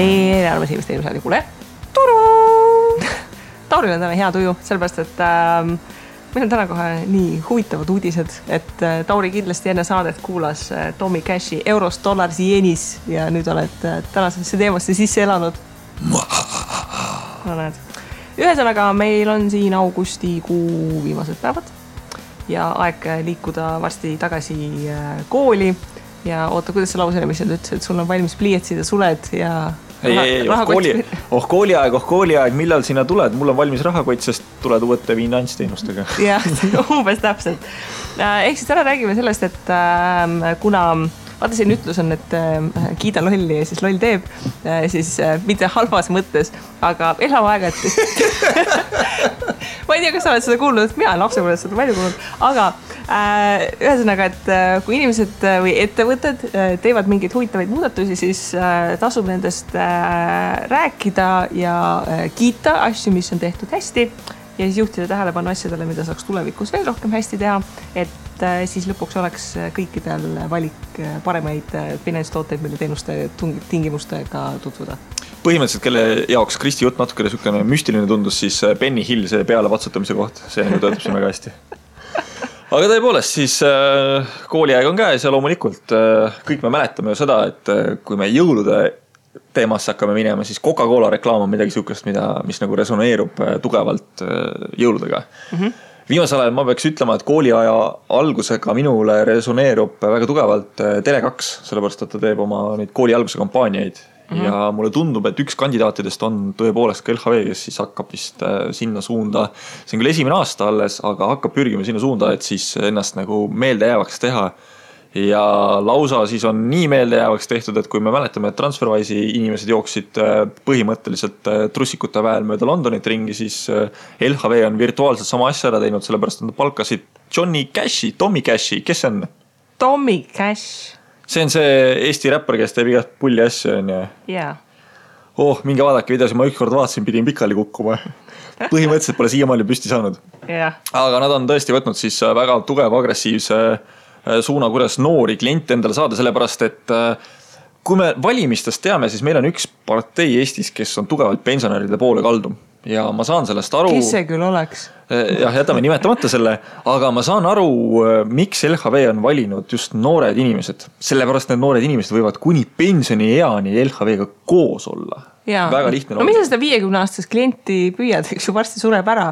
teerearve seemist teenuse kuule. Tauril on täna hea tuju, sellepärast, et meil on täna kohe nii huvitavad uudised, et Tauri kindlasti enne saadet kuulas Tommy Cashi euros, dollars, jenis ja nüüd oled tänasesse teemasse sisse elanud. No, ühesõnaga, meil on siin augustikuu viimased päevad. Ja aeg liikuda varsti tagasi kooli ja oota, kuidas see lausele, mis sa ütles, et sul on valmis pliiatsid ja suled ja kooliaeg, millal sina tuled? Mul on valmis rahakott, sest tuled uute finantsteenustega. Jah, umbes täpselt. Ehk siis täna räägime sellest, et kuna vaata siin ütlus on, et kiida lolli ja siis loll teeb, siis mitte halvas mõttes, aga elama aega, et... Ma ei tea, kas sa oled seda kuulnud, mina lapsepõlvest seda palju kuulnud, aga ühesõnaga, et kui inimesed või ettevõtted teevad mingeid huvitavaid muudatusi, siis tasub nendest rääkida ja kiita asju, mis on tehtud hästi ja siis juhtida tähelepanu asjadele, mida saaks tulevikus veel rohkem hästi teha, et siis lõpuks oleks kõikidel valik paremaid finantstooteid, mille teenuste tingimustega tutvuda. Põhimõtteliselt, kelle jaoks Kristi jutt natukene sükene müstiline tundus, siis Benny Hill see peale vatsutamise koht, see nagu töötab see väga hästi. Aga tõepoolest, siis kooliaeg on käes ja loomulikult kõik me mäletame ju seda, et kui me jõulude teemasse hakkame minema, siis Coca-Cola reklaam on midagi sükest, mis nagu resoneerub tugevalt jõuludega. Mm-hmm. Viimasel ajal ma peaks ütlema, et kooliaja algusega minule resoneerub väga tugevalt Tele2, sellepärast, et ta teeb oma neid kooli alguse kampaaniaid. Ja mulle tundub, et üks kandidaatidest on tõepoolest ka LHV, kes siis hakkab vist sinna suunda, see on küll esimene aasta alles, aga hakkab pürgima sinna suunda, et siis ennast nagu meelde jäävaks teha ja lausa siis on nii meelde jäävaks tehtud, et kui me mäletame, et TransferWise'i inimesed jooksid põhimõtteliselt trussikute väel mööda Londonit ringi, siis LHV on virtuaalselt sama asja ära teinud, sellepärast nad palkasid Tommy Cashi, kes on? Tommy Cash. See on see Eesti räppar, kes teeb igast pulli asja. Yeah. Oh, mingi vaadake videos, ma ükskord vaatasin, pidin pikali kukkuma. Põhimõtteliselt pole siiamaali püsti saanud. Yeah. Aga nad on tõesti võtnud siis väga tugev agressiivse suuna, kuidas noori kliente endale saada, sellepärast, et kui me valimistest teame, siis meil on üks partei Eestis, kes on tugevalt pensionäride poole kaldum. Ja ma saan sellest aru... Kes see küll oleks? Ja jätame nimetamata selle, aga ma saan aru, miks LHV on valinud just noored inimesed. Sellepärast need noored inimesed võivad kuni pensioni eani LHV-ga koos olla. Jaa. Väga lihtne loogika. No mis sa seda 50-aastast klienti püüad, eks ju varsti sureb ära?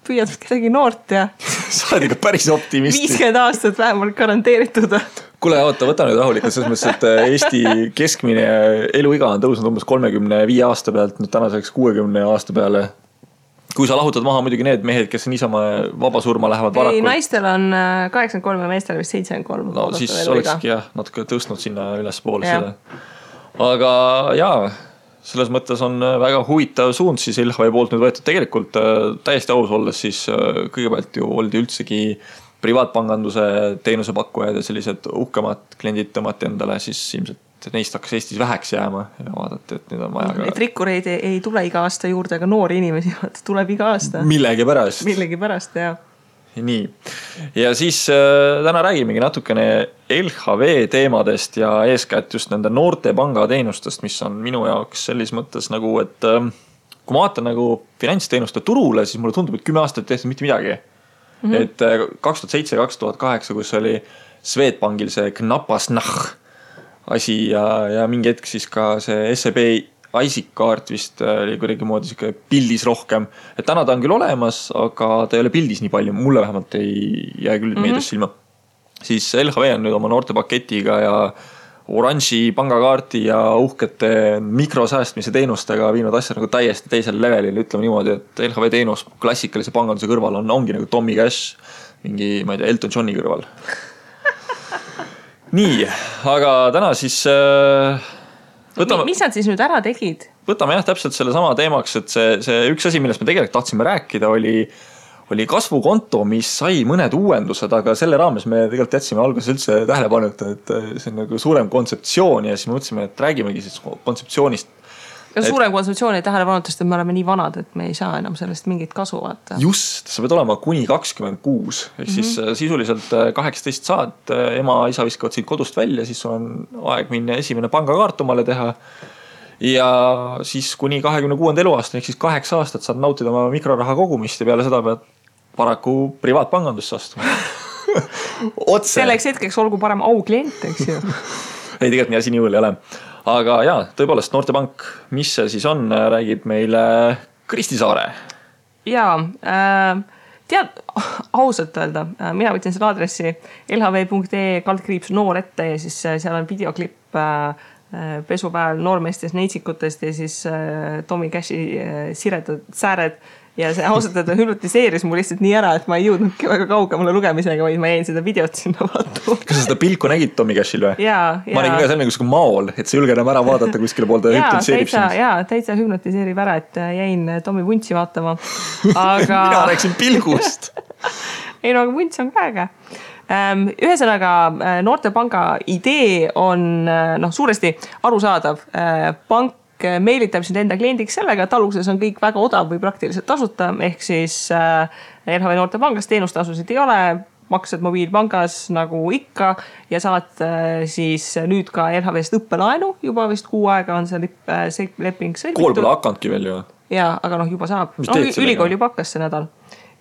Püüad kedagi noort ja... Sa oled ikka päris optimisti. 50 aastat vähemalt garanteeritud. Kuule, oota, võta nüüd rahulikult, selles mõttes, et Eesti keskmine eluiga on tõusnud umbes 35 aasta pealt, nüüd tänaseks 60 aasta peale. Kui sa lahutad maha muidugi need mehed, kes niisama vabasurma lähevad varakult. Ei, naistel on 83 ja meestel vist 73. No siis olekski jah, natuke tõstnud sinna üles poole seda. Aga jaa, selles mõttes on väga huvitav suund siis LHV poolt nüüd võetud. Tegelikult täiesti aus olles siis kõigepealt ju oldi üldsegi privaatpanganduse teenusepakkujad ja sellised uhkemad kliendid tõmmati endale, siis ilmselt neist hakkas Eestis väheks jääma ja vaadati, et need on vaja ka... Et rikkureid ei tule iga aasta juurde, aga noori inimesi tuleb iga aasta. Millegi pärast, jah. Nii. Ja siis täna räägimegi natukene LHV teemadest ja eeskätt just nende noorte pangateenustest, mis on minu jaoks selles mõttes nagu, et kui ma vaatan nagu finantsteenuste turule, siis mulle tundub, et 10 aastat tehtud mitte midagi. Mm-hmm. Et 2007-2008, kus oli Swedbankil see Knapasnach asi ja mingi hetk siis ka see SEB ISIC-kaart vist oli kuidagi moodi siuke pildis rohkem. Et täna ta on küll olemas, aga ta ei ole pildis nii palju. Mulle vähemalt ei jää küll meeles silma. Siis LHV on nüüd oma noorte paketiga ja oranži pangakaarti ja uhkete mikrosäästmise teenustega viinud asja nagu täiesti teisel levelil, ütleme niimoodi, et LHV teenus klassikalise panganduse kõrval ongi nagu Tommy Cash, mingi, ma ei tea, Elton Johni kõrval. Nii, aga täna siis... Võtame, mis nad siis nüüd ära tegid? Võtame jah, täpselt selle sama teemaks, et see üks asi, millest me tegelikult tahtsime rääkida, oli kasvukonto, mis sai mõned uuendused, aga selle raames me tegelikult jätsime alguses üldse tähelepanuta, et see on nagu suurem kontseptsioon ja siis me mõtlesime, et räägimegi siis kontseptsioonist. Ja suurem kontseptsioon ei tähelepanutest, et me oleme nii vanad, et me ei saa enam sellest mingit kasu vaata. Just, sa pead olema kuni 26, ehk siis sisuliselt 18 saad, ema, isa viskavad siit kodust välja, siis on aeg minna esimene pangakaart omale teha. ja siis kuni 26. eluaasta, ehk siis 8 aastat saad nautida oma mikroraha kogumist ja peale seda pead paraku privaatpangandusse astuma. Otse. Selleks hetkeks olgu parem auklient, eks ju. Ei, tegelikult nii asi nii ei ole. Aga jaa, tõepoolest Noortepank, mis see siis on, räägib meile Kristi Saare. Jaa, tead, ausalt öelda, mina võtsin selle aadressi lhv.ee/noor ette ja siis seal on videoklipp pesupäeval noormeestest neitsikutest ja siis Tommy Cashi siretud sääred ja see ausalt öelda hüpnotiseeris mul lihtsalt nii ära, et ma ei jõudnudki väga kaugemale lugemisega, vaid ma jäin seda videot sinna vaatama. Kas sa seda pilku nägid Tommy Cashil või? Jaa. Ma nägin ka selline kuskil maol, et sa julge enam ära vaadata kuskile poolda hüpnotiseerib sinna. Jaa, täitsa hüpnotiseerib ära, et jäin Tommy Vuntsi vaatama. Aga... Mina rääksin pilgust. Ei, no aga Vunts on ka äge. Ühesõnaga, Noortepanga idee on suuresti arusaadav pank, meelitab sind enda kliendiks sellega, et aluses on kõik väga odav või praktiliselt tasuta, ehk siis LHV Noortepangas teenustasusid ei ole, maksad mobiilpangas nagu ikka ja saad siis nüüd ka LHV-st õppelaenu, juba vist 6 aega on see leping sõlmitud. Kool pole hakanudki veel ju. Jaa, aga juba saab. Ülikool juba hakkas see nädal.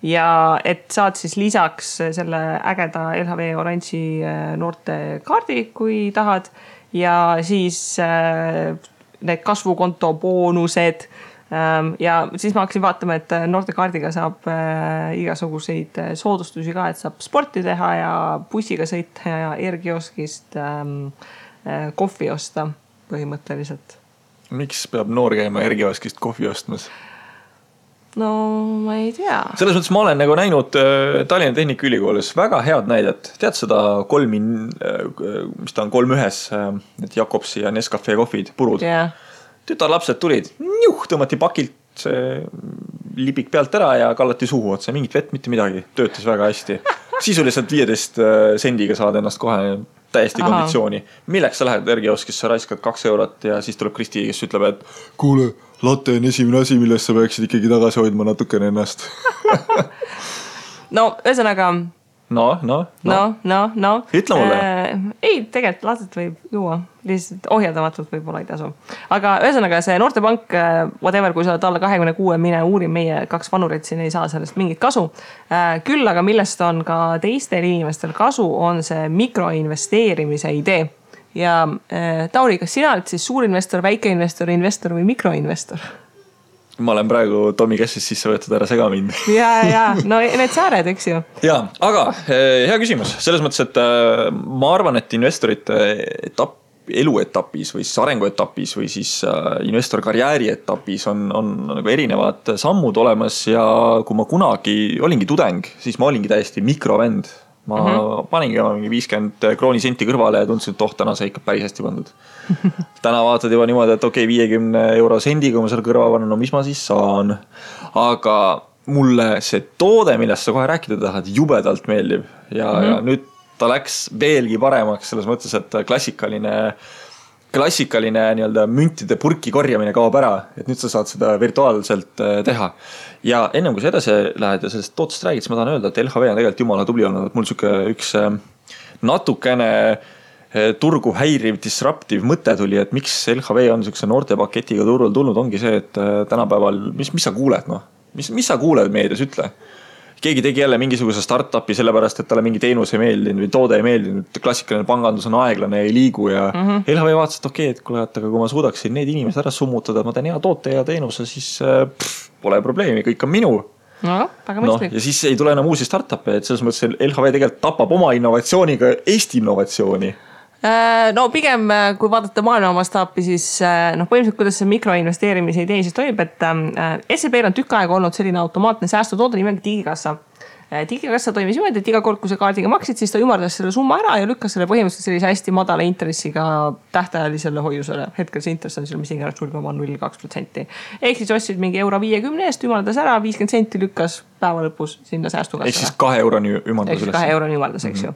Ja et saad siis lisaks selle ägeda LHV Oranži noorte kaardi, kui tahad, ja siis... need kasvukonto boonused ja siis ma hakkasin vaatama, et noortekaardiga saab igasuguseid soodustusi ka, et saab sporti teha ja bussiga sõita ja ergioskist kohvi osta põhimõtteliselt. Miks peab noor käima ergioskist kohvi ostmas? No ma ei tea. Selles mõttes ma olen nagu näinud Tallinna Tehnikaülikoolis väga head näidet. Tead seda 3, mis ta on 3/1, et Jakobsi ja Nescafe kohvid, purud. Yeah. Tütar lapsed tulid, tõmmati pakilt libik pealt ära ja kallati suhu otsa. Mingit vett, mitte midagi. Töötas väga hästi. Sisuliselt 15 sendiga saad ennast kohe täiesti konditsiooni. Milleks sa lähed ergioskis, sa raiskad 2 eurot ja siis tuleb Kristi, kes ütleb, et kuule, latte on esimene asi, millest sa peaksid ikkagi tagasi hoidma natukene ennast. Ühesõnaga... No. Ütle mulle. Ei, tegelikult latet võib juua. Lihtsalt ohjeldamatult võib-olla ei tasu. Aga ühesõnaga see Noortepank, whatever, kui sa oled alla 26, mine uuri meie 2 vanurit, siin ei saa sellest mingit kasu. Küll, aga millest on ka teistel inimestel kasu, on see mikroinvesteerimise idee. Ja Tauri, kas sina oled siis suurinvestor, väikeinvestor, investor või mikroinvestor? Ma olen praegu Tommy Cashist sisse võetud ära sega mind. No need sääred, eks ju. Jaa, aga hea küsimus. Selles mõttes, et ma arvan, et investorite eluetapis või siis arenguetapis või siis investor karjääri etapis on nagu erinevad sammud olemas ja kui ma kunagi olingi tudeng, siis ma olingi täiesti mikrovend. Ma paningi 50 kroonisenti kõrvale ja tundsin, et täna see ikka päris hästi pandud. Täna vaatad juba niimoodi, et okei, 50 € sendiga, kui ma seal kõrva panen, mis ma siis saan. Aga mulle see toode, millest sa kohe rääkida tahad, jubedalt meeldib. Ja nüüd ta läks veelgi paremaks selles mõttes, et klassikaline nii-öelda müntide purki korjamine kaob ära, et nüüd sa saad seda virtuaalselt teha. Ja ennem kui sa edasi lähed ja sellest tootest räägid, siis ma tahan öelda, et LHV on tegelikult jumala tubli olnud, et mul süke üks natukene turgu häiriv, disruptiv mõte tuli, et miks LHV on süke noorte paketiga turul tulnud, ongi see, et tänapäeval, mis sa kuuled? Mis sa kuuled meedias, ütle? Keegi tegi jälle mingisuguse startupi sellepärast, et talle mingi teenus ei meeldinud või toode ei meeldinud, klassikaline pangandus on aeglane, ei liigu ja LHV vaatas, et okei, et kuule, aga kui ma suudaksin need inimesed ära summutada, ma teen hea toote ja teenuse, siis pole probleemi, kõik on minu. Ja siis ei tule enam uusi startupe, et selles mõttes LHV tegelikult tapab oma innovatsiooniga Eesti innovatsiooni. Pigem kui vaadata maailma mastaapi, siis põhimõtteliselt, kuidas see mikroinvesteerimise idee siis toimub, et SEB-l on tükk aega olnud selline automaatne säästutoode nimega digikassa. Digikassa toimis niimoodi, et iga kord, kui sa kaardiga maksid, siis ta ümardas selle summa ära ja lükkas selle põhimõtteliselt sellise hästi madala intressiga tähtajalisele hoiusele. Hetkel see intress on seal mis iganes 0,02%. Ehk siis ostsid mingi €1.50, ümardas ära, 50 senti lükkas päeva lõpus sinna säästukassale. Ehk siis 2 euroni ümardas üles. 2 euroni ümardas, eks ju.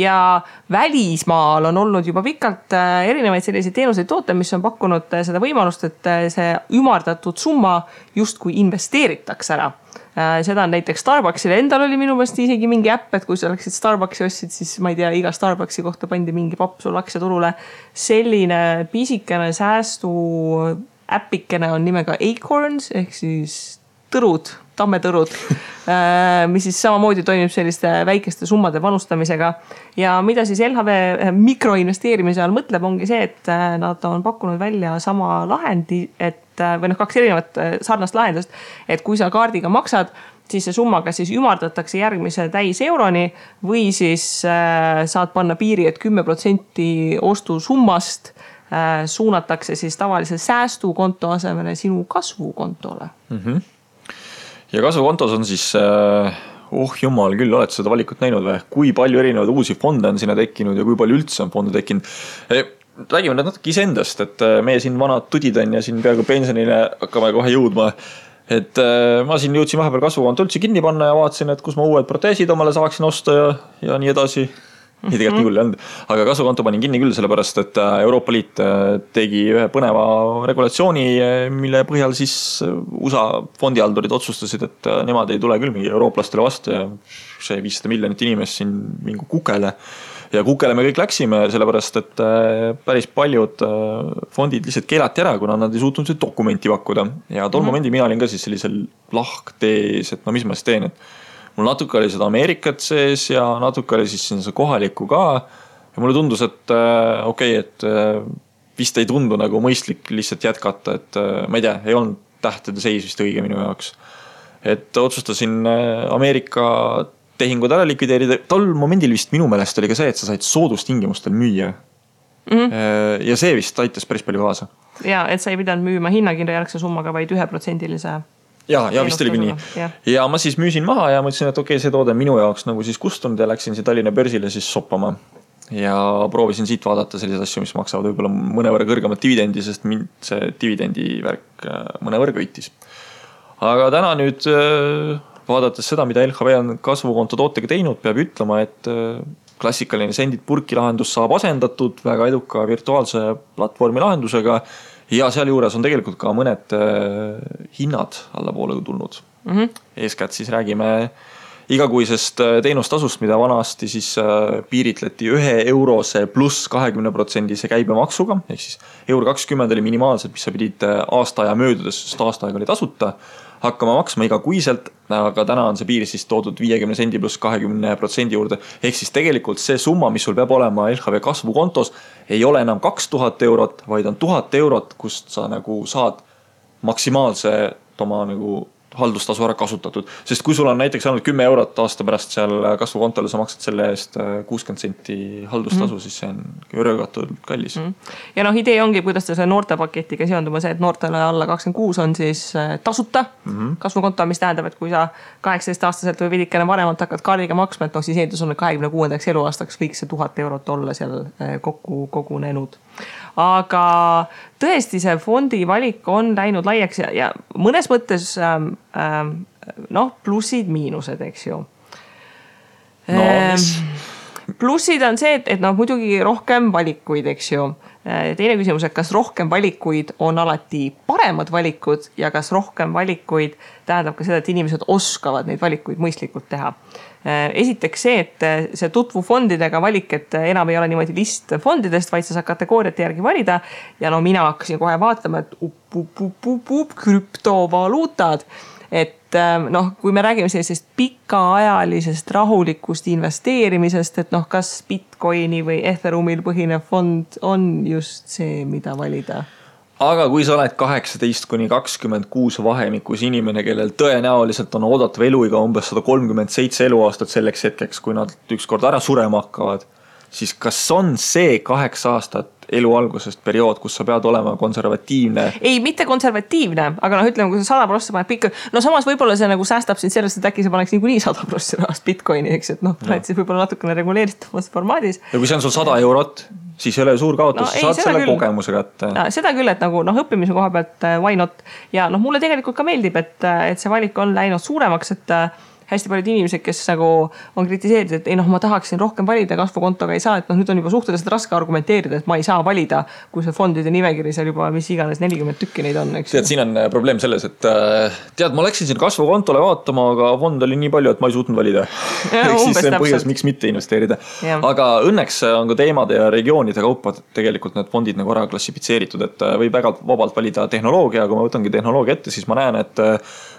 Ja välismaal on olnud juba pikalt erinevaid selliseid teenuseid toote, mis on pakkunud seda võimalust, et see ümardatud summa justkui investeeritakse ära. Seda on näiteks Starbucksil endal oli minu mõelest isegi mingi äpp, et kui sa läksid Starbucksi ostsid, siis ma ei tea, iga Starbucksi kohta pandi mingi papp sul aktsiaturule. Selline pisikene säästu äppikene on nimega Acorns, ehk siis tõrud, tammetõrud, mis siis samamoodi toimib selliste väikeste summade panustamisega. Ja mida siis LHV mikroinvesteerimise all mõtleb, ongi see, et nad on pakkunud välja sama lahendi, et, või kaks erinevat sarnast lahendust, et kui sa kaardiga maksad, siis see summaga siis ümardatakse järgmise 100 euroni või siis saad panna piiri, et 10% ostusummast suunatakse siis tavalise säästukonto asemele sinu kasvukontole. Mm-hmm. Ja kasvukontos on siis, jumal küll, oled seda valikut näinud või? Kui palju erinevaid uusi fonde on sinna tekkinud ja kui palju üldse on fonde tekkinud? Räägime nüüd natuke isendast, et meie siin vanad tudid on ja siin peaaegu pensionile hakkame kohe jõudma. Et ma siin jõudsin vahepeal kasvukonto üldse kinni panna ja vaatasin, et kus ma uued proteesid omale saaksin osta ja nii edasi. Ei tegelikult nii küll ei olnud, aga kasvukonto panin kinni küll sellepärast, et Euroopa Liit tegi ühe põneva regulatsiooni, mille põhjal siis USA fondihaldurid otsustasid, et nemad ei tule küll mingi eurooplastele vastu ja see 500 miljonit inimest siin mingi kukele. Ja kukele me kõik läksime sellepärast, et päris paljud fondid lihtsalt keelati ära, kuna nad ei suutnud see dokumenti pakkuda. Ja tol momendil mina olin ka siis sellisel lahktees, et mis ma siis teen, et mul natuke oli seda Ameerikat sees ja natuke oli siis see kohaliku ka. Ja mulle tundus, et et vist ei tundu nagu mõistlik lihtsalt jätkata, et ma ei tea, ei olnud tähtede seis vist õige minu jaoks. Et otsustasin Ameerika tehingud ära likvideerida. Tol momendil vist minu meelest oli ka see, et sa said soodustingimustel müüa. Mm-hmm. Ja see vist aitas päris palju kaasa. Ja, et sa ei pidanud müüma hinnakirja järgse summaga vaid 1%-lise. Ja vist oligi nii. Ja ma siis müüsin maha ja mõtlesin, et see toode minu jaoks nagu siis kustunud ja läksin siia Tallinna börsile siis soppama. Ja proovisin siit vaadata sellised asju, mis maksavad võib-olla mõnevõrra kõrgemat dividendi, sest mind see dividendi värk mõnevõrra võitis. Aga täna nüüd vaadates seda, mida LHV on kasvukonto tootega teinud, peab ütlema, et klassikaline sendid purki lahendus saab asendatud väga eduka virtuaalse platvormi lahendusega. Ja seal juures on tegelikult ka mõned hinnad allapoole tulnud. Mm-hmm. Eeskätt siis räägime igakuisest teenustasust, mida vanasti siis piiritleti 1 eurose pluss 20% käibemaksuga. Ehk siis 1,20 € oli minimaalselt, mis sa pidid aastaaja möödudes, sest aastaaega oli tasuta, hakkama maksma igakuiselt, aga täna on see piir siis toodud 50 sendi pluss 20% juurde. Ehk siis tegelikult see summa, mis sul peab olema LHV kasvukontos, ei ole enam 2000 eurot, vaid on 1000 eurot, kust sa nagu saad maksimaalse oma nagu haldustasu ära kasutatud. Sest kui sul on näiteks ainult 10 eurot aasta pärast seal kasvukontole, sa maksad selle eest 60% haldustasu, siis see on röögatult kallis. Ja idee ongi, kuidas see noorte paketiga seonduma see, et noortele alla 26 on siis tasuta kasvukonto, mis tähendab, et kui sa 18-aastaselt või vidikene vanemalt hakkad kaardiga maksma, et siis eeldus on 26. eluaastaks võiks see 1000 eurot olla seal kokku kogunenud. Aga tõesti see fondi valik on läinud laiaks ja mõnes mõttes plussid, miinused, eks ju. Plussid on see, et muidugi rohkem valikuid, eks ju. Teine küsimus, et kas rohkem valikuid on alati paremad valikud ja kas rohkem valikuid tähendab ka seda, et inimesed oskavad neid valikuid mõistlikult teha. Esiteks see, et see tutvu fondidega valik, et enam ei ole niimoodi list fondidest, vaid sa saad kategooriate järgi valida ja mina hakkasin kohe vaatama, et krüptovaluutad, et kui me räägime sellisest pikaajalisest rahulikust investeerimisest, et kas Bitcoini või Ethereumil põhinev fond on just see, mida valida. Aga kui sa oled 18-26 vahemikus inimene, kellel tõenäoliselt on oodatav eluiga umbes 137 eluaastat selleks hetkeks, kui nad ükskord ära surema hakkavad, siis kas on see 8 aastat elu algusest periood, kus sa pead olema konservatiivne? Ei, mitte konservatiivne, aga ütleme, kui sa 100% paned Bitcoini, samas võib-olla see nagu säästab sind sellest, et äkki sa paneks nii 100% rahast Bitcoini, eks, et paned siis võib-olla natukene reguleeritamas formaadis. Ja kui see on sul 100 eurot, siis ei ole suur kaotus, sa saad selle kogemuse kätte. Seda küll, et õppimise koha pealt why not. Ja mulle tegelikult ka meeldib, et see valik on läinud suuremaks, et hästi paljud inimesed, kes nagu on kritiseerinud, et ei ma tahaksin rohkem valida, kasvukontoga ei saa, et nüüd on juba suhteliselt raske argumenteerida, et ma ei saa valida, kui see fondide nimekiri seal juba mis iganes 40 tükki neid on. Eks? Tead, siin on probleem selles, et ma läksin siin kasvukontole vaatama, aga fond oli nii palju, et ma ei suutnud valida. Ja, siis see on põhjus, miks mitte investeerida. Ja. Aga õnneks on ka teemade ja regioonide kaupad tegelikult need fondid nagu ära klassifitseeritud, et võib väga vabalt valida tehnoloogia, kui ma võtangi tehnoloogia ette, siis ma näen, et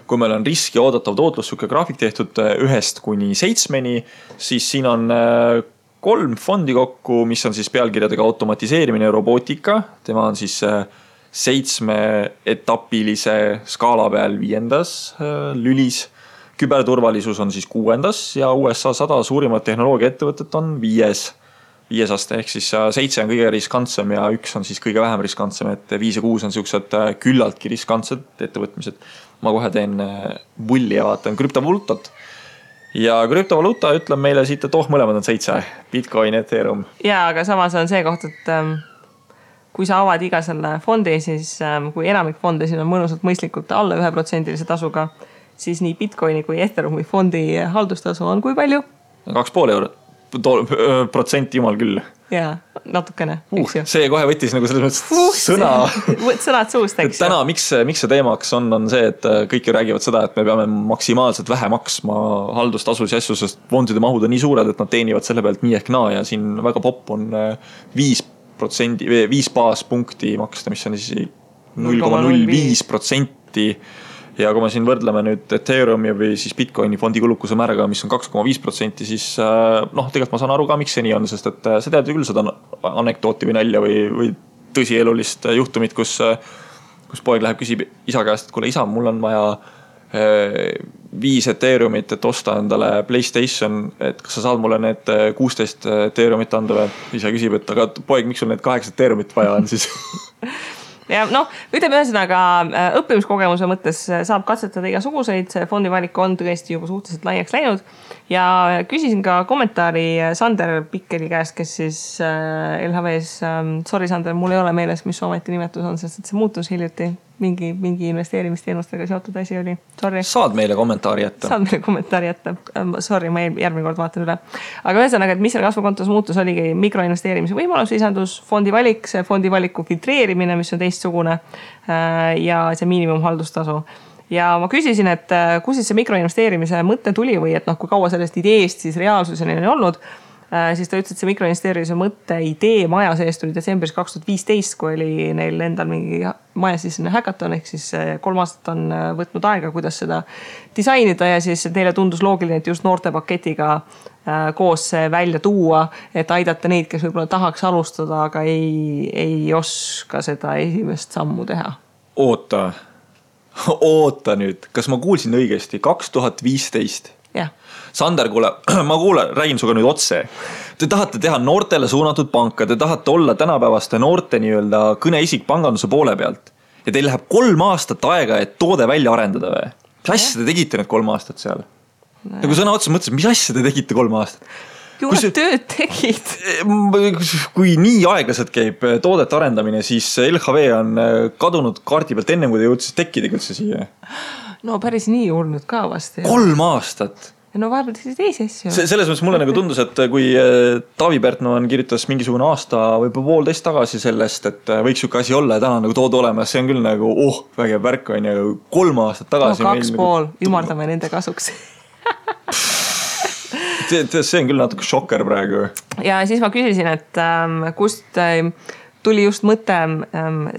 kui meil on riski oodatav tootlus, suke graafik tehtud 1-7, siis siin on 3 fondi kokku, mis on siis pealkirjadega automatiseerimine ja robootika. Tema on siis 7-etapilise skaala peal 5. lülis. Küberturvalisus on siis 6. ja USA 100 suurimad tehnoloogiaettevõtted on 5. aste. Ehk siis 7 on kõige riskantsem ja 1 on siis kõige vähem riskantsem. Et 5 ja 6 on siuksed küllaltki riskantsed ettevõtmised. Ma kohe teen vulli ja vaatan krüptovaluutat. Ja krüptovaluuta ütleb meile siit, et mõlemad on 7. Bitcoin, Ethereum. Jaa, aga samas on see koht, et kui sa avad iga selle fondi, siis kui enamik fonde siin on mõnusalt mõistlikult alla 1%-lise tasuga, siis nii Bitcoini kui Ethereumi fondi haldustasu on kui palju? 2,5 eurot. Protsenti jumal küll. Jaa, natukene. See kohe võttis nagu selles mõttes sõnad suust, eks. Täna, miks see teemaks on see, et kõik räägivad seda, et me peame maksimaalselt vähe maksma haldustasus ja asju, sest fondide mahud on nii suured, et nad teenivad selle pealt nii ehk naa ja siin väga popp on 5%, 5 baaspunkti maksta, mis on siis 0,05%. Ja kui me siin võrdleme nüüd Ethereumi või siis Bitcoini fondi kulukuse määraga, mis on 2,5%, siis tegelikult ma saan aru ka, miks see nii on, sest et sa tead küll seda anekdooti või nalja või tõsielulist juhtumit, kus poeg läheb küsib isa käest, et kuule isa, mul on vaja 5 Ethereumit, et osta endale PlayStation, et kas sa saad mulle need 16 Ethereumit anda või? Isa küsib, et aga poeg, miks sul need 8 Ethereumit vaja on siis? Ja ütleme ühesõnaga, õppimiskogemuse mõttes saab katsetada igasuguseid, see fondivalik on tõesti juba suhteliselt laiaks läinud ja küsisin ka kommentaari Sander Pikkeli käest, kes siis LHVs, sorry Sander, mul ei ole meeles, mis ometi nimetus on, sest see muutus hiljuti, mingi investeerimisteenustega seotud asi oli, sorry. Saad meile kommentaari jätta, sorry, ma järgmine kord vaatan üle. Aga ühesõnaga, et mis seal kasvukontos muutus oligi mikroinvesteerimise võimalus lisandus, fondivalik, see fondivaliku filtreerimine, mis on teistsugune ja see miinimumhaldustasu. Ja ma küsisin, et kus siis see mikroinvesteerimise mõte tuli või et kui kaua sellest ideest siis reaalsuseni on olnud, siis ta ütles, et see mikroinvesteerimise mõte idee maja seest tuli detsembris 2015, kui oli neil endal mingi maja siis häkaton, ehk siis 3 aastat on võtnud aega, kuidas seda disainida ja siis neile tundus loogiline, et just noorte paketiga koos välja tuua, et aidata neid, kes võib-olla tahaks alustada, aga ei oska seda esimest sammu teha. Oota nüüd, kas ma kuulsin õigesti? 2015? Jah. Sander, kuule, räägin suga nüüd otse. Te tahate teha noortele suunatud panka, te tahate olla tänapäevaste noorte nii-öelda kõneisik panganduse poole pealt ja teil läheb 3 aastat aega, et toode välja arendada või? Mis asja te tegite nüüd 3 aastat seal? Ja kui sõna otsa mõtlesin, mis asja te tegite 3 aastat? Juhu tööd tegid. Kui nii aeglaselt käib toodet arendamine, siis LHV on kadunud kaardi pealt enne, kui te jõudis tekkida kõldse siia. Päris nii olnud ka vast. 3 aastat? Vahepeal siis teisi asju. Selles mõttes mulle nagu tundus, et kui Taavi Pärtnoan kirjutas mingisugune aasta või 1,5 tagasi sellest, et võiks juhu asi olla ja täna on nagu tood olemas, see on küll nagu väge pärk on ja 3 aastat tagasi. 2,5, ümardame nende kasuks. See on küll natuke šokker praegu. Ja siis ma küsisin, et kust tuli just mõte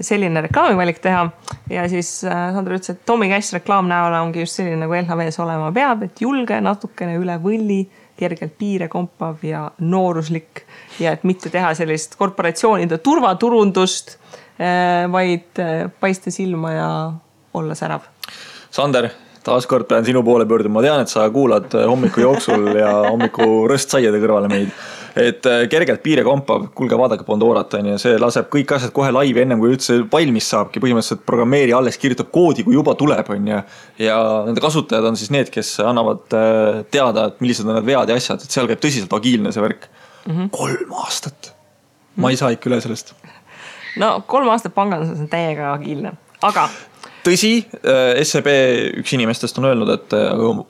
selline reklaamivalik teha ja siis Sandra ütles, et Tommy Cash reklaam näola ongi just selline nagu LHVs olema peab, et julge, natukene üle võlli, kergelt piire kompav ja nooruslik ja et mitte teha sellist korporatsioonide turvaturundust, vaid paista silma ja olla särav. Sander, taaskord pean sinu poole pöörduma. Ma tean, et sa kuulad hommiku jooksul ja hommiku rõstsaiade kõrvale meid. Et kergelt piire kompab, kulge vaadake Pandorat, ja see laseb kõik asjad kohe laivi ennem, kui üldse valmis saabki. Põhimõtteliselt programmeeri alles kirjutab koodi, kui juba tuleb. Ja nende kasutajad on siis need, kes annavad teada, et millised on need vead ja asjad. Et seal käib tõsiselt agiilne see värk. 3 aastat. Ma ei saa ikka üle sellest. 3 aastat panganduses on täiega agiilne. Aga tõsi, SEB üks inimestest on öelnud, et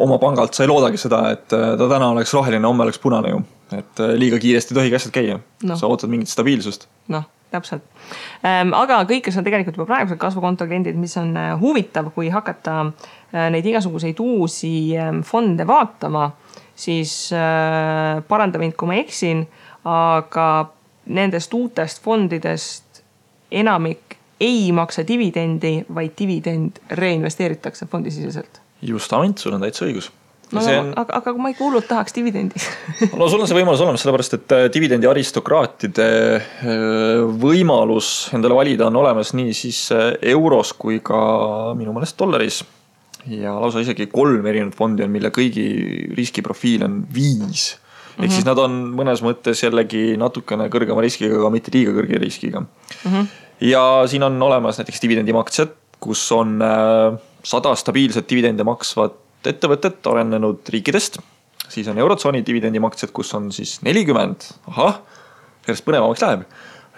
oma pangalt sa ei loodagi seda, et ta täna oleks roheline, homme oleks punane ju. Et liiga kiiresti tohiga asjad käia. No. Sa ootad mingit stabiilsust. Noh, täpselt. Aga kõik, kes on tegelikult juba praegused kasvukonto kliendid, mis on huvitav, kui hakata neid igasuguseid uusi fonde vaatama, siis paranda mind, kui ma eksin, aga nendest uutest fondidest enamik ei maksa dividendi, vaid dividend reinvesteeritakse fondisiseselt. Just ainult, sul on täitsa õigus. No, on... Aga kui ma ei kuulnud, tahaks dividendi. No sul on see võimalus olemas, sellepärast, et dividendi aristokraatide võimalus endale valida on olemas nii siis euros kui ka minu mõelest dollaris. Ja lausa isegi 3 erinevat fondi on, mille kõigi riskiprofiil on 5. Ehk siis nad on mõnes mõttes jällegi natukene kõrgema riskiga, aga mitte liiga kõrge riskiga. Ja siin on olemas näiteks dividendimaksed, kus on 100 stabiilset dividende maksvat ettevõtet arenenud riikidest. Siis on eurotsooni dividendimaksed, kus on siis 40. Aha, järjest põnevamaks läheb.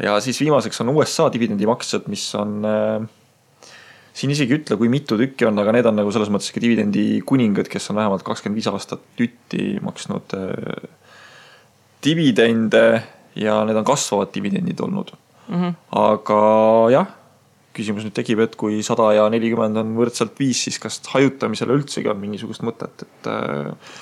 Ja siis viimaseks on USA dividendimaksed, mis on... siin isegi ütle, kui mitu tükki on, aga need on nagu selles mõttes ka dividendi kuningad, kes on vähemalt 25 aastat tütti maksnud... dividende ja need on kasvavad dividendid olnud. Aga jah, küsimus nüüd tekib, et kui 100 ja 40 on võrdselt 5, siis kas hajutamisele üldsegi on mingisugust mõtet? Et,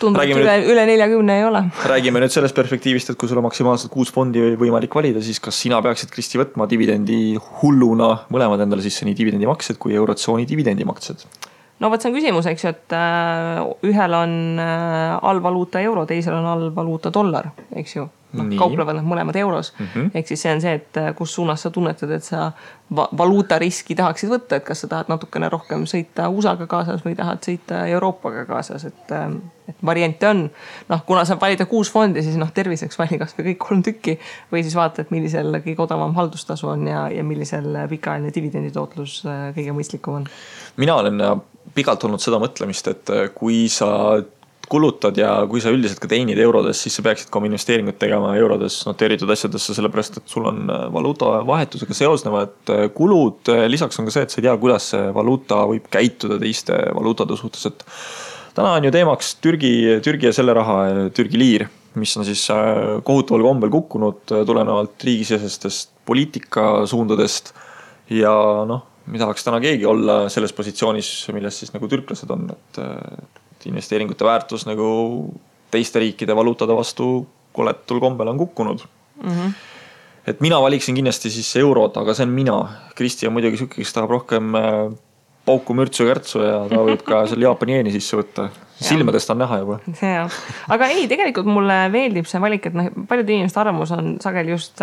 tundub, et üle 40 ei ole. Räägime nüüd sellest perspektiivist, et kui sul on maksimaalselt 6 fondi võimalik valida, siis kas sina peaksid, Kristi, võtma dividendi hulluna mõlemad endale sisse nii dividendimaksed kui eurotsooni dividendimaksed? No võt, see on küsimus, eks, et ühel on allvaluuta euro, teisel on allvaluuta dollar, eks ju. Kauplevad mõlemad euros. Ehk siis see on see, et kus suunas sa tunnetad, et sa valuuta riski tahaksid võtta, et kas sa tahad natukene rohkem sõita USA-ga kaasas või tahad sõita Euroopaga kaasas, et variante on. Noh, kuna sa valida 6 fondi, siis terviseks vali kas või kõik 3 tükki või siis vaata, et millisel kõige odavam haldustasu on ja millisel pikaajaline dividenditootlus kõige mõistlikum on. Mina olen pikalt olnud seda mõtlemist, et kui sa kulutad ja kui sa üldiselt ka teenid eurodes, siis sa peaksid ka investeeringud tegema eurodes noteeritud asjadesse, sellepärast, et sul on valuuta vahetusega seosnevad kulud. Lisaks on ka see, et sa ei tea, kuidas see valuuta võib käituda teiste valuutade suhtes. Et täna on ju teemaks Türgi ja selle raha, Türgi liir, mis on siis kohutaval kombel kukkunud tulenevalt riigisesestest poliitikasuundadest ja mida tahaks täna keegi olla selles positsioonis, milles siis nagu türklased on, et investeeringute väärtus nagu teiste riikide valuutade vastu koletul kombel on kukkunud. Et mina valiksin kindlasti siis eurot, aga see on mina. Kristi on muidugi süki, kes tahab rohkem pauku mürtsu kärtsu ja ta võib ka selle Jaapani eeni sisse võtta. Silmadest on näha juba. Ja. Aga ei, tegelikult mulle veeldib see valik, et paljud inimeste arvamus on sagel just...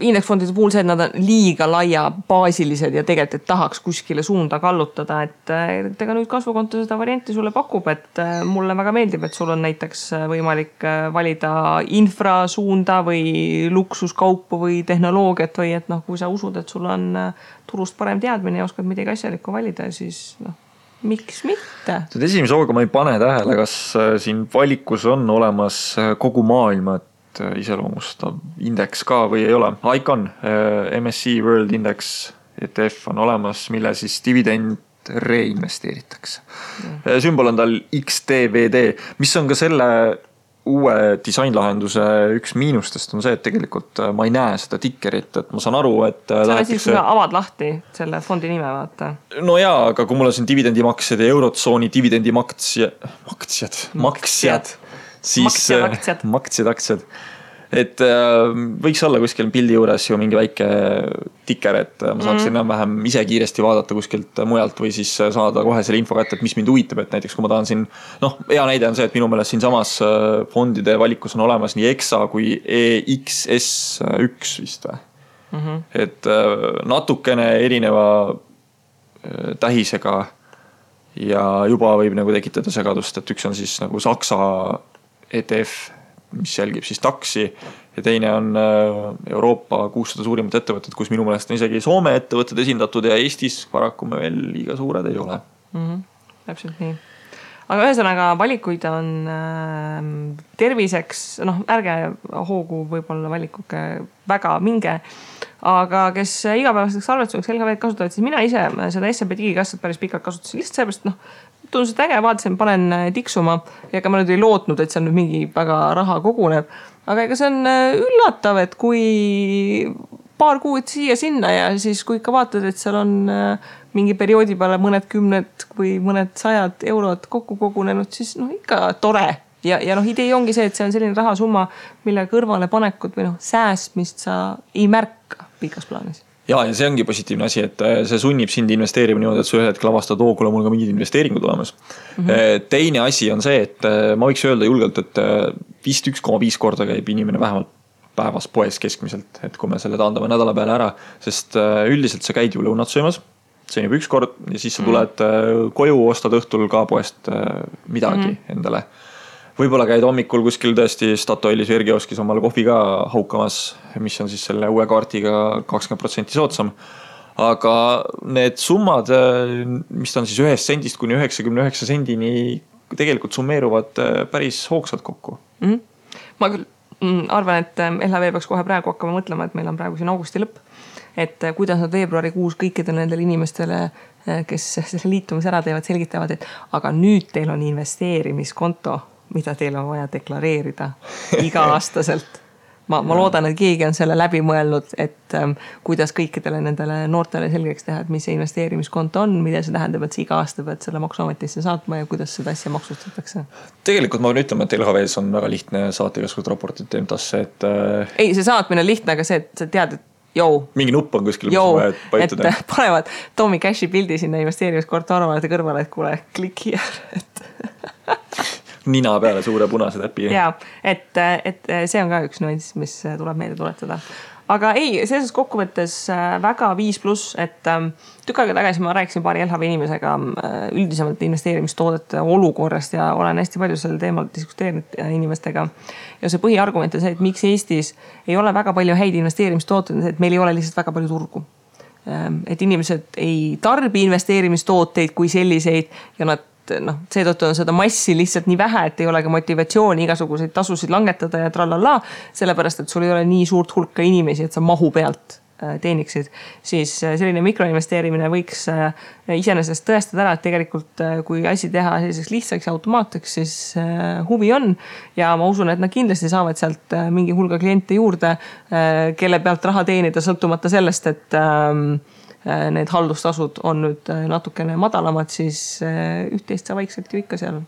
indeksfondide puhul see, et nad on liiga laia baasilised ja tegelikult, et tahaks kuskile suunda kallutada, et ega nüüd kasvukonto seda varianti sulle pakub, et mulle väga meeldib, et sul on näiteks võimalik valida infrasuunda või luksuskaupu või tehnoloogiat või et kui sa usud, et sul on turust parem teadmine ja oskad midagi asjalikku valida, siis miks mitte? Esimese hooga ma ei pane tähele, kas siin valikus on olemas kogu maailma, iseloomustav indeks ka või ei ole. ICON, MSCI World Index ETF on olemas, mille siis dividend reinvesteeritakse. Sümbol on tal XTVD, mis on ka selle uue disainlahenduse üks miinustest on see, et tegelikult ma ei näe seda tikkerit, et ma saan aru, et... Sa siis avad lahti selle fondi nime vaata. No jaa, aga kui mul on siin dividendimaksed ja eurotsooni dividendimaksjad. Siis aktsiad. Et võiks olla kuskil pildi juures ju mingi väike tiker, et ma saaks enam-vähem ise kiiresti vaadata kuskilt mujalt või siis saada kohe selle info kätte, et mis mind huvitab, et näiteks kui ma tahan siin, hea näide on see, et minu mõelest siin samas fondide valikus on olemas nii EXA kui EXS1 vist või. Et natukene erineva tähisega ja juba võib nagu tekitada segadust, et üks on siis nagu Saksa ETF, mis jälgib siis taksi ja teine on Euroopa 600 suurimad ettevõtted, kus minu mõelest on isegi Soome ettevõtted esindatud ja Eestis paraku me veel liiga suured ei ole. Täpselt nii. Aga ühesõnaga valikuid on terviseks, ärge hoogu võib-olla valikuke väga minge, Aga kes igapäevaseks arvetuseks LHV-d kasutavad, siis mina ise seda SEB digikasset päris pikalt kasutasin lihtsalt seepärast, tundus, et äge, vaatasin, panen tiksuma ja ka ma nüüd ei lootnud, et seal nüüd mingi väga raha koguneb. Aga ega see on üllatav, et kui paar kuud siia sinna ja siis kui ikka vaatad, et seal on mingi perioodi peale mõned kümned või mõned sajad eurod kokku kogunenud, siis ikka tore. Ja idee ongi see, et see on selline rahasumma, mille kõrvale panekud või säästmist sa ei märka pikas plaanis. Ja see ongi positiivne asi, et see sunnib sind investeerima niimoodi, et sa ühel hetkel avastad, ookule mul ka mingid investeeringud olemas. Mm-hmm. Teine asi on see, et ma võiks öelda julgelt, et vist 1,5 korda käib inimene vähemalt päevas poes keskmiselt, et kui me selle taandame nädala peale ära, sest üldiselt sa käid ju lõunat söömas, see on juba üks kord ja siis sa tuled koju, ostad õhtul ka poest midagi endale. Võib-olla käid hommikul kuskil tõesti Statoilis või Ergioskis omale kohvi ka haukamas, mis on siis selle uue kaartiga 20% soodsam. Aga need summad, mis on siis 1 sendist kuni 99 sendini, tegelikult summeeruvad päris hoogsalt kokku. Mm-hmm. Ma küll arvan, et LHV peaks kohe praegu hakkama mõtlema, et meil on praegu siin augusti lõpp. Et kuidas nad veebruarikuus kõikidel nendel inimestele, kes selle liitumise ära teevad, selgitavad, et aga nüüd teil on investeerimiskonto, mida teil on vaja deklareerida iga-aastaselt. Ma loodan, et keegi on selle läbi mõelnud, et kuidas kõikidele nendele noortele selgeks teha, et mis see investeerimiskonto on, mida see tähendab, et see iga aasta pead selle maksuametisse saatma ja kuidas seda asja maksustatakse. Tegelikult ma võin ütlema, et LHV-s on väga lihtne saate kaskud raportid teemtasse, et... Ei, see saatmine on lihtne, aga see, et sa tead, et Jou. Mingi nupp on kuskil, mis on vaja paitada. Et panevad Tommy Cashi pildi sinna investeerimiskonto arvamata kõrvale, et kuule, kliki ära, et... Nina peale suure punase täpi. Jaa, et see on ka üks nüanss, mis tuleb meelde tuletada. Aga ei, selles kokkuvõttes väga 5+, et tükk aega tagasi ma rääkisin paari LHV inimesega üldisemalt investeerimistoodete olukorrast ja olen hästi palju sellel teemal diskuteerinud inimestega. Ja see põhiargument on see, et miks Eestis ei ole väga palju häid investeerimistooteid, et meil ei ole lihtsalt väga palju turgu. Et inimesed ei tarbi investeerimistooteid kui selliseid ja nad see tõttu on seda massi lihtsalt nii vähe, et ei olegi motivatsiooni igasuguseid tasusid langetada ja trallala, sellepärast, et sul ei ole nii suurt hulka inimesi, et sa mahu pealt teeniksid, siis selline mikroinvesteerimine võiks isenesest tõestada ära, et tegelikult kui asi teha selliseks lihtsaks automaateks, siis huvi on ja ma usun, et nad kindlasti saavad sealt mingi hulga kliente juurde, kelle pealt raha teenida sõltumata sellest, et need haldustasud on nüüd natukene madalamad, siis üht-teist sa vaikselt ju ikka seal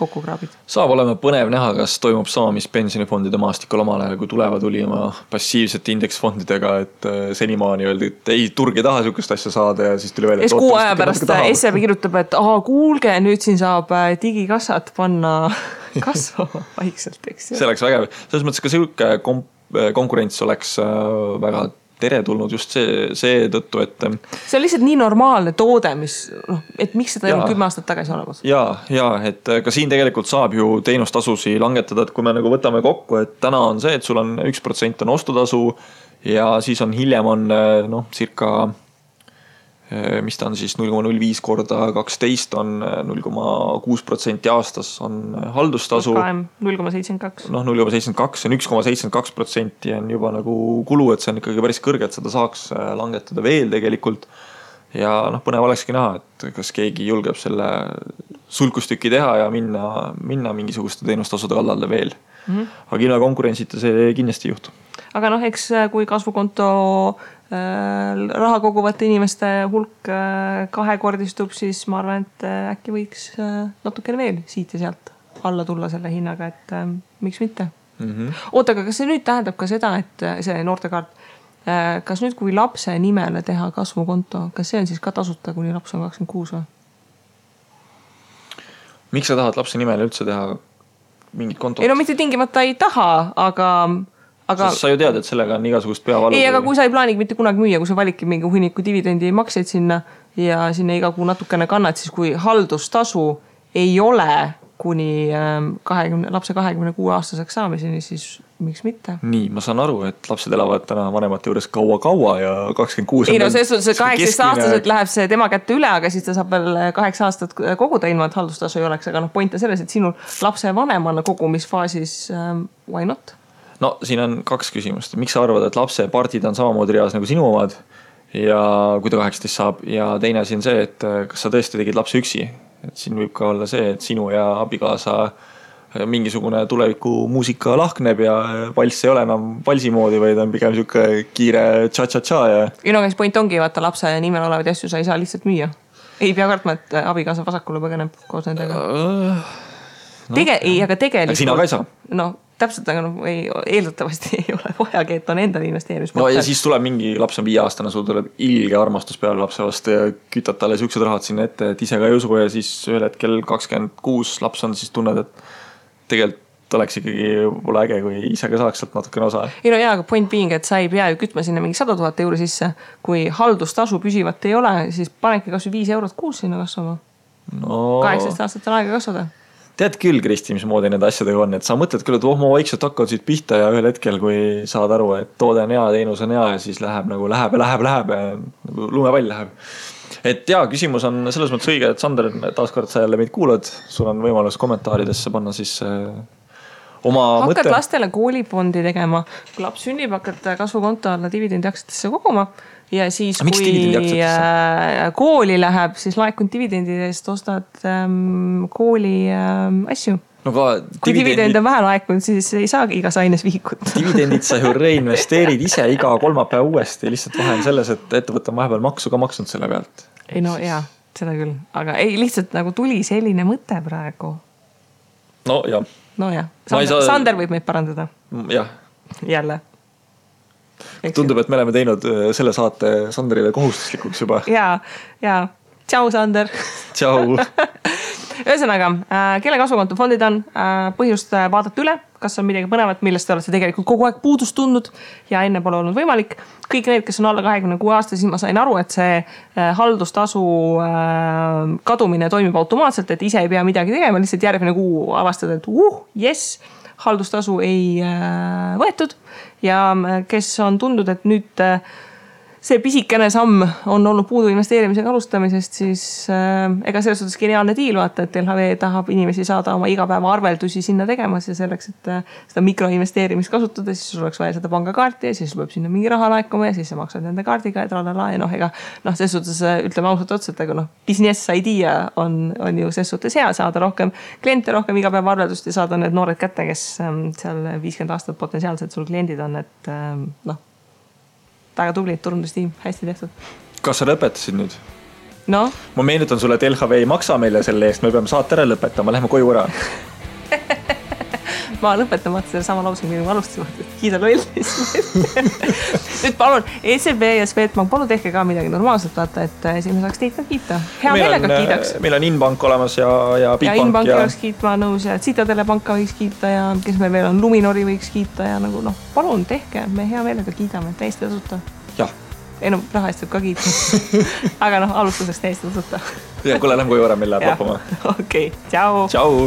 kokku kraabid. Saab olema põnev näha, kas toimub sama, mis pensionifondide maastikul omal ajal, kui tulevad ulima passiivsete indeksfondidega, et senimaani öeldi, et ei turge taha sükust asja saada ja siis tuli välja, et kuu aja pärast SEB kirjutab, et kuulge, nüüd siin saab digikassat panna kasvama vaikselt. See oleks väga, selles mõttes ka selline konkurents oleks väga tere tulnud just see tõttu, et... See on lihtsalt nii normaalne toode, et miks seda juba 10 aastat tagasi olemas? Jaa, et ka siin tegelikult saab ju teenustasusi langetada, et kui me võtame kokku, et täna on see, et sul on 1% on ostutasu ja siis on hiljem on circa, mis ta on siis 0,05 korda 12 on 0,6% aastas on haldustasu. 0,72. 0,72 on 1,72% on juba kulu, et see on ikkagi päris kõrge, et seda saaks langetada veel tegelikult. Ja põnev olekski näha, et kas keegi julgeb selle sulkustükki teha ja minna mingisuguste teenustasude kallale veel. Mm-hmm. Aga ilma konkurentsita see kindlasti ei juhtu. Aga eks kui kasvukonto raha koguvate inimeste hulk 2-kordistub, siis ma arvan, et äkki võiks natukene veel siit ja sealt alla tulla selle hinnaga, et miks mitte. Mm-hmm. Oota, aga kas see nüüd tähendab ka seda, et see noortekaart, kas nüüd kui lapse nimele teha kasvukonto, kas see on siis ka tasuta, kuni laps on 26 või? Miks sa tahad lapse nimele üldse teha mingit kontot? Ei, mitte tingimata ei taha, aga... Sa ju tead, et sellega on igasugust peavalu. Ei, aga kui sa ei plaanigi mitte kunagi müüa, kui sa valikid mingi hunniku dividendi ei makseid sinna ja sinna iga kuu natukene kannad, siis kui haldustasu ei ole kuni lapse 26-aastaseks saamiseni, siis miks mitte? Nii, ma saan aru, et lapsed elavad täna vanemate juures kaua ja 26... Ei, see 18-aastaselt läheb see tema kätte üle, aga siis ta saab veel 8 aastat koguda ilma, et haldustasu ei oleks, aga point on selles, et sinu lapse vanemana kogumisfaasis why not? No siin on kaks küsimust. Miks sa arvad, et lapse partid on samamoodi reas nagu sinu omad ja kui ta 18 saab? Ja teine asi on see, et kas sa tõesti tegid lapse üksi? Et siin võib ka olla see, et sinu ja abikaasa mingisugune tuleviku muusika lahkneb ja valss ei ole enam valsi moodi, vaid on pigem siuke kiire tša-tša-tša. Ja... Ülekeks point ongi, vaata lapse nimel olevaid asju sa ei saa lihtsalt müüa. Ei pea kartma, et abikaasa vasakule põgeneb koos nendega. No, aga tegelikult... Aga sina ka ei saa. No, täpselt, aga eeldatavasti ei ole vajagi, et on endal investeerimis. No ja siis tuleb mingi, laps on 5-aastane, sul tuleb ilge armastus peale lapse vastu ja kütad talle siuksed rahad sinna ette, et ise ka ei usu ja siis ühel hetkel 26 laps on, siis tunned, et tegelikult oleks ikkagi pole äge, kui ise ka saaks sealt natukene osa. Ei no jaa, aga point being, et sa ei pea ju kütma sinna mingi 100 000 € sisse. Kui haldustasu püsivat ei ole, siis paneke kas 5 € kuus sinna kasvama. No... 18 aastat on aega kasvada. Tead küll, Kristi, mis moodi need asjadega on, et sa mõtled küll, et ma vaikselt hakkad siit pihta ja ühel hetkel, kui saad aru, et toode on hea, teenus on hea ja siis läheb ja nagu lumepall läheb. Et jaa, küsimus on selles mõttes õige, et Sander, taaskord sa jälle meid kuulad, sul on võimalus kommentaaridesse panna siis oma mõtte. Hakkad lastele koolipondi tegema, kui laps sünnib, hakkad kasvukonto alla dividendiaktsiatesse koguma ja siis kui kooli läheb, siis laekunud dividendidest ostad kooli asju. No ka kui dividend on vähe laekunud, siis ei saagi igas aines vihikut. Dividendid sa ju reinvesteerid ise iga kolmapäeva uuesti. Lihtsalt vahe on selles, et ettevõte on vahepeal maksu ka maksnud selle pealt. Ei no jaa, seda küll. Aga ei, lihtsalt nagu tuli selline mõte praegu. No jah. Sander võib meid parandada. Jah. Jälle. Tundub, et me oleme teinud selle saate Sanderile kohustuslikuks juba. Jaa. Tšau, Sander. Tšau. Ühesõnaga, kelle kasvukonto fondid on, põhjust vaadata üle, kas on midagi põnevat, millest te olete tegelikult kogu aeg puudust tundnud ja enne pole olnud võimalik. Kõik need, kes on alla 26 aasta, siis ma sain aru, et see haldustasu kadumine toimib automaatselt, et ise ei pea midagi tegema, lihtsalt järgmine kuu avastada, et yes, haldustasu ei võetud ja kes on tundnud, et nüüd see pisikene samm on olnud puudu investeerimisega alustamisest, siis ega selles suhtes geniaalne diil vaata, et LHV tahab inimesi saada oma igapäeva arveldusi sinna tegemas ja selleks, et seda mikroinvesteerimist kasutada, siis sul oleks vaja seda pangakaarti ja siis võib sinna mingi raha laekuma ja siis sa maksad nende kaardiga ja tralala ja ega selles suhtes ütleme ausalt otselt, aga business idea on ju selles suhtes hea saada rohkem kliente, rohkem igapäeva arveldust ja saada need noored kätte, kes seal 50 aastat potentsiaalselt sul kliendid on, et väga tublid, turundustiim, hästi tehtud. Kas sa lõpetasid nüüd? No? Ma meenutan sulle, et LHV ei maksa meile selle eest, me peame saate ära lõpetama, lähme koju ära. Ma lõpetan vaata selle sama lausega, mille ma alustasin, et kiida lollis. Nüüd palun, ECB ja Swedbank, palun tehke ka midagi normaalselt vaata, et siin me saaks teid ka kiita. Hea meelega kiidaks. Meil on Inbank olemas ja Bigbank. Ja Inbank võiks kiitma nõus ja Citadele panka võiks kiita ja kes meil veel on, Luminori võiks kiita ja palun tehke, me hea meelega kiidame, täiesti tasuta. Jah. Ei raha eest võib ka kiita. Aga alustuseks täiesti tasuta. Ja kuule, lähme kui juure, meil läheb lõpuma. Okei, tšau. Tšau.